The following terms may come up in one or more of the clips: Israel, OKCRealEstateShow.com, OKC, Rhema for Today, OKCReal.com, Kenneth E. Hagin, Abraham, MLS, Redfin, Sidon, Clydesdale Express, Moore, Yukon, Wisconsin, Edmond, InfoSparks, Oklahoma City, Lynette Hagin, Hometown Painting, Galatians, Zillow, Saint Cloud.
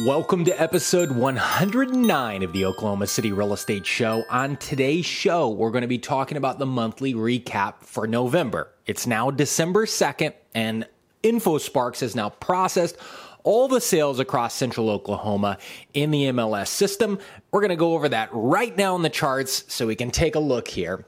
Welcome to episode 109 of the Oklahoma City Real Estate Show. On today's show, we're going to be talking about the monthly recap for November. It's now December 2nd, and InfoSparks has now processed all the sales across central Oklahoma in the MLS system. We're going to go over that right now in the charts so we can take a look here.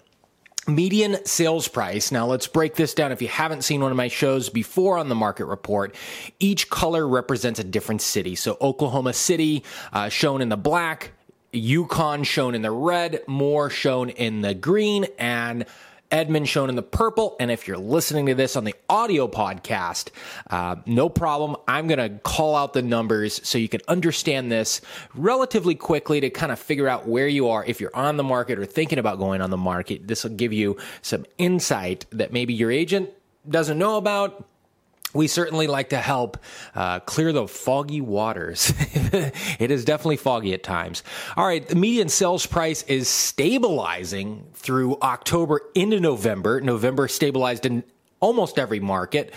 Median sales price. Now let's break this down. If you haven't seen one of my shows before on the market report, each color represents a different city. So Oklahoma City shown in the black, Yukon shown in the red, Moore shown in the green, and Edmond shown in the purple. And if you're listening to this on the audio podcast, no problem. I'm going to call out the numbers so you can understand this relatively quickly to kind of figure out where you are. If you're on the market or thinking about going on the market, this will give you some insight that maybe your agent doesn't know about. We certainly like to help clear the foggy waters. It is definitely foggy at times. All right, the median sales price is stabilizing through October into November. November stabilized in almost every market,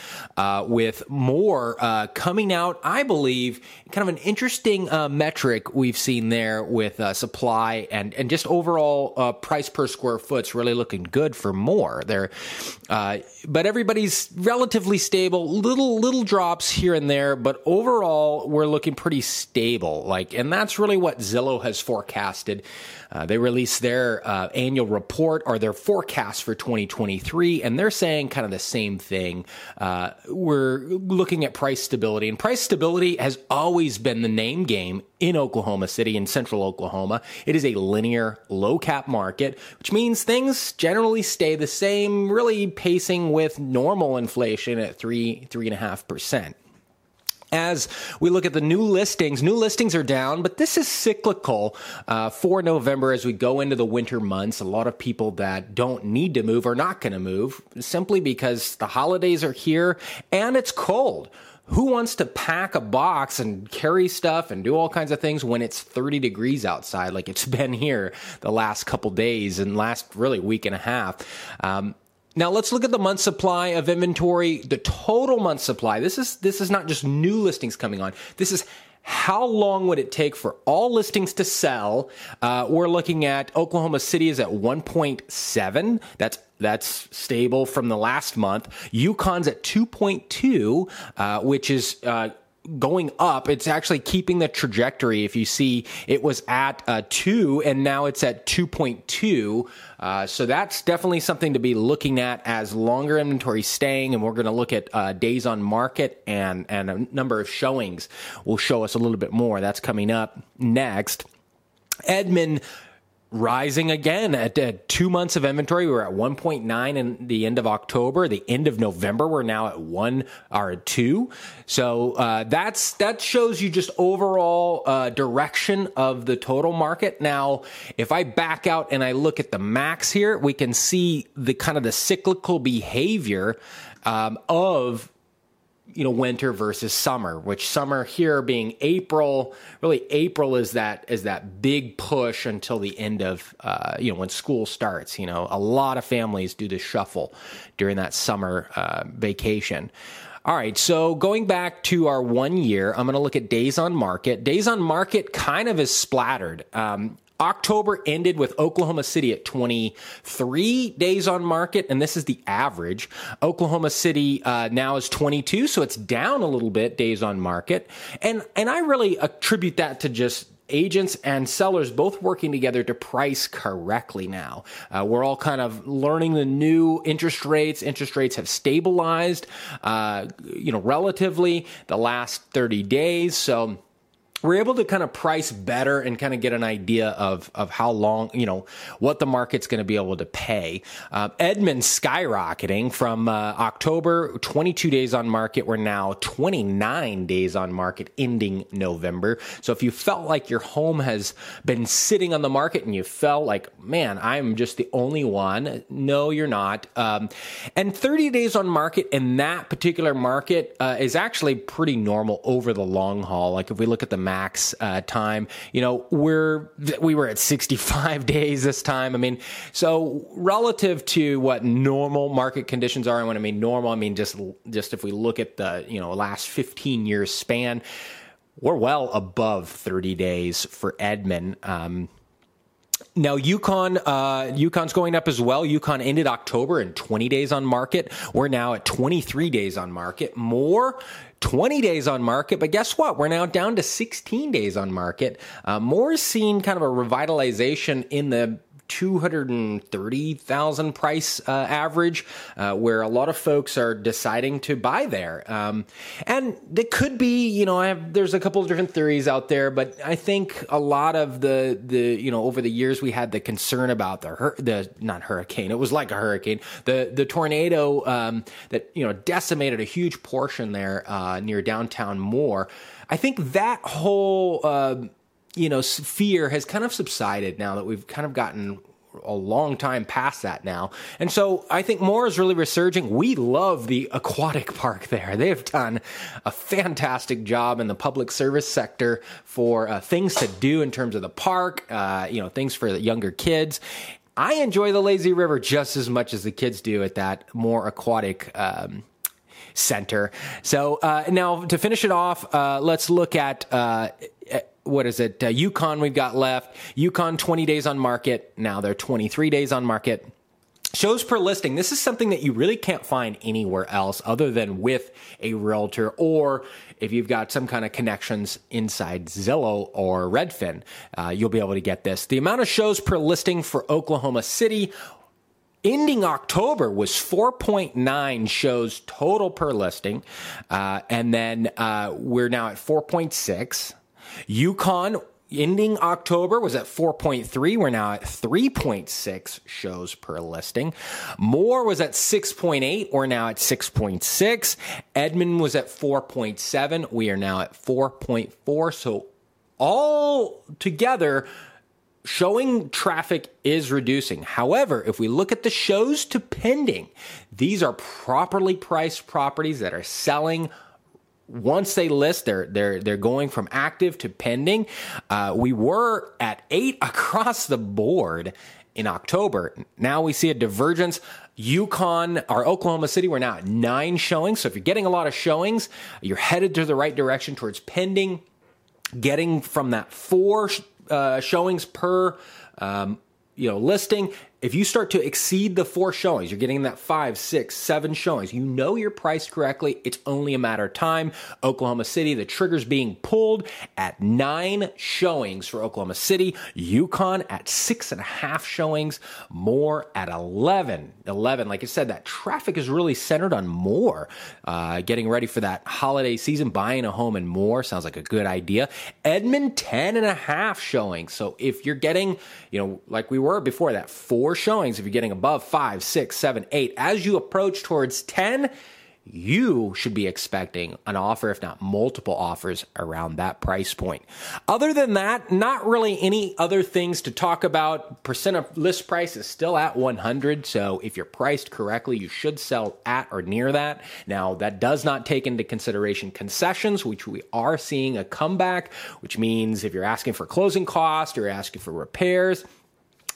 with more coming out, I believe, kind of an interesting metric we've seen there with supply and just overall price per square foot's really looking good for more there. But everybody's relatively stable, little drops here and there, but overall we're looking pretty stable. And that's really what Zillow has forecasted. They released their annual report or their forecast for 2023, and they're saying kind of the same thing. We're looking at price stability, and price stability has always been the name game in Oklahoma City, in central Oklahoma. It is a linear, low-cap market, which means things generally stay the same, really pacing with normal inflation at 3.5%. As we look at the new listings are down, but this is cyclical for November as we go into the winter months. A lot of people that don't need to move are not going to move simply because the holidays are here and it's cold. Who wants to pack a box and carry stuff and do all kinds of things when it's 30 degrees outside like it's been here the last couple days and last really week and a half? Now let's look at the month supply of inventory, the total month supply. This is not just new listings coming on. This is how long would it take for all listings to sell. We're looking at Oklahoma City is at 1.7. That's stable from the last month. Yukon's at 2.2, which is going up. It's actually keeping the trajectory. If you see, it was at 2 and now it's at 2.2. So that's definitely something to be looking at as longer inventory staying. And we're going to look at days on market and a number of showings will show us a little bit more. That's coming up next. Edmond rising again at 2 months of inventory. We were at 1.9 in the end of October. The end of November, we're now at 1 or 2. So that shows you just overall direction of the total market. Now, if I back out and I look at the max here, we can see the kind of the cyclical behavior of winter versus summer, which summer here being April, really April is that big push until the end of, when school starts. A lot of families do the shuffle during that summer vacation. All right, so going back to our 1 year, I'm going to look at days on market. Days on market kind of is splattered. October ended with Oklahoma City at 23 days on market, and this is the average. Oklahoma City now is 22, so it's down a little bit, days on market. And I really attribute that to just agents and sellers both working together to price correctly now. We're all kind of learning the new interest rates. Interest rates have stabilized, relatively the last 30 days, so we're able to kind of price better and kind of get an idea of how long, what the market's going to be able to pay. Edmond skyrocketing from October, 22 days on market. We're now 29 days on market ending November. So if you felt like your home has been sitting on the market and you felt like, man, I'm just the only one. No, you're not. And 30 days on market in that particular market is actually pretty normal over the long haul. Like if we look at the max time, we were at 65 days this time. So relative to what normal market conditions are, and when I mean normal, I mean just if we look at the last 15 years span, we're well above 30 days for Edmond. Now, Yukon's going up as well. Yukon ended October in 20 days on market. We're now at 23 days on market. More 20 days on market, but guess what? We're now down to 16 days on market. Moore's seen kind of a revitalization in the $230,000 price average, where a lot of folks are deciding to buy there. And it could be, there's a couple of different theories out there, but I think a lot of the over the years we had the concern about the tornado that, decimated a huge portion there near downtown Moore. I think that whole fear has kind of subsided now that we've kind of gotten a long time past that now. And so I think Moore is really resurging. We love the aquatic park there. They have done a fantastic job in the public service sector for things to do in terms of the park, things for the younger kids. I enjoy the lazy river just as much as the kids do at that Moore aquatic center. So now to finish it off, let's look at Yukon we've got left. Yukon 20 days on market. Now they're 23 days on market. Shows per listing. This is something that you really can't find anywhere else other than with a realtor, or if you've got some kind of connections inside Zillow or Redfin, you'll be able to get this. The amount of shows per listing for Oklahoma City ending October was 4.9 shows total per listing. And then we're now at 4.6. Yukon ending October was at 4.3. We're now at 3.6 shows per listing. Moore was at 6.8. We're now at 6.6. Edmond was at 4.7. We are now at 4.4. So all together, showing traffic is reducing. However, if we look at the shows to pending, these are properly priced properties that are selling. Once they list, they're going from active to pending. We were at 8 across the board in October. Now we see a divergence. Yukon or Oklahoma City, we're now at 9 showings. So if you're getting a lot of showings, you're headed to the right direction towards pending. Getting from that 4 showings per listing, if you start to exceed the 4 showings, you're getting that 5, 6, 7 showings. You know you're priced correctly. It's only a matter of time. Oklahoma City, the trigger's being pulled at 9 showings for Oklahoma City. Yukon at 6.5 showings. Moore at 11. Like I said, that traffic is really centered on Moore. Getting ready for that holiday season, buying a home in Moore sounds like a good idea. Edmond, 10.5 showings. So if you're getting, like we were before that, 4 showings, if you're getting above 5, 6, 7, 8, as you approach towards 10, you should be expecting an offer, if not multiple offers, around that price point. Other than that, not really any other things to talk about. Percent of list price is still at 100. So if you're priced correctly, you should sell at or near that. Now, that does not take into consideration concessions, which we are seeing a comeback, which means if you're asking for closing costs or asking for repairs,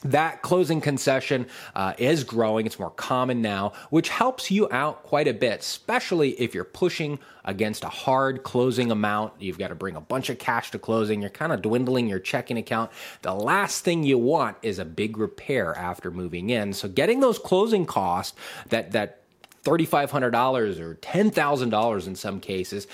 that closing concession is growing. It's more common now, which helps you out quite a bit, especially if you're pushing against a hard closing amount. You've got to bring a bunch of cash to closing. You're kind of dwindling your checking account. The last thing you want is a big repair after moving in. So getting those closing costs, that $3,500 or $10,000 in some cases,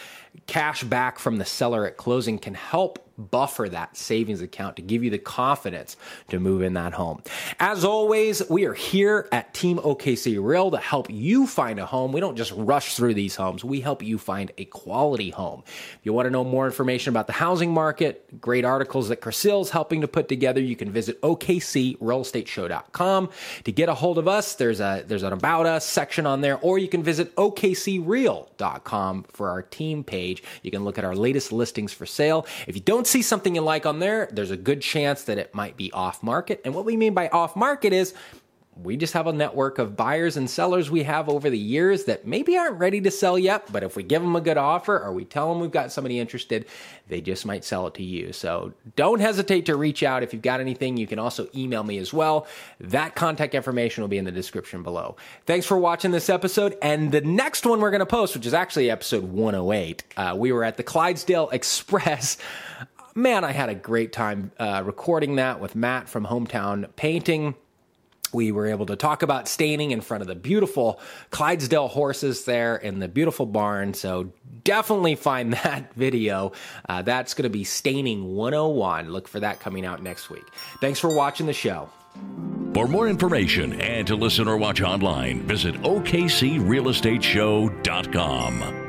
cash back from the seller at closing can help buffer that savings account to give you the confidence to move in that home. As always, we are here at Team OKC Real to help you find a home. We don't just rush through these homes. We help you find a quality home. If you want to know more information about the housing market, great articles that Cracil's helping to put together, you can visit OKCRealEstateShow.com. To get a hold of us, there's an About Us section on there, or you can visit OKCReal.com for our team page. You can look at our latest listings for sale. If you don't see something you like on there's a good chance that it might be off market. And what we mean by off market is we just have a network of buyers and sellers we have over the years that maybe aren't ready to sell yet, but if we give them a good offer or we tell them we've got somebody interested, they just might sell it to you. So don't hesitate to reach out. If you've got anything, you can also email me as well. That contact information will be in the description below. Thanks for watching this episode. And the next one we're going to post, which is actually episode 108, we were at the Clydesdale Express. Man, I had a great time recording that with Matt from Hometown Painting. We were able to talk about staining in front of the beautiful Clydesdale horses there in the beautiful barn. So definitely find that video. That's going to be Staining 101. Look for that coming out next week. Thanks for watching the show. For more information and to listen or watch online, visit OKCRealEstateShow.com.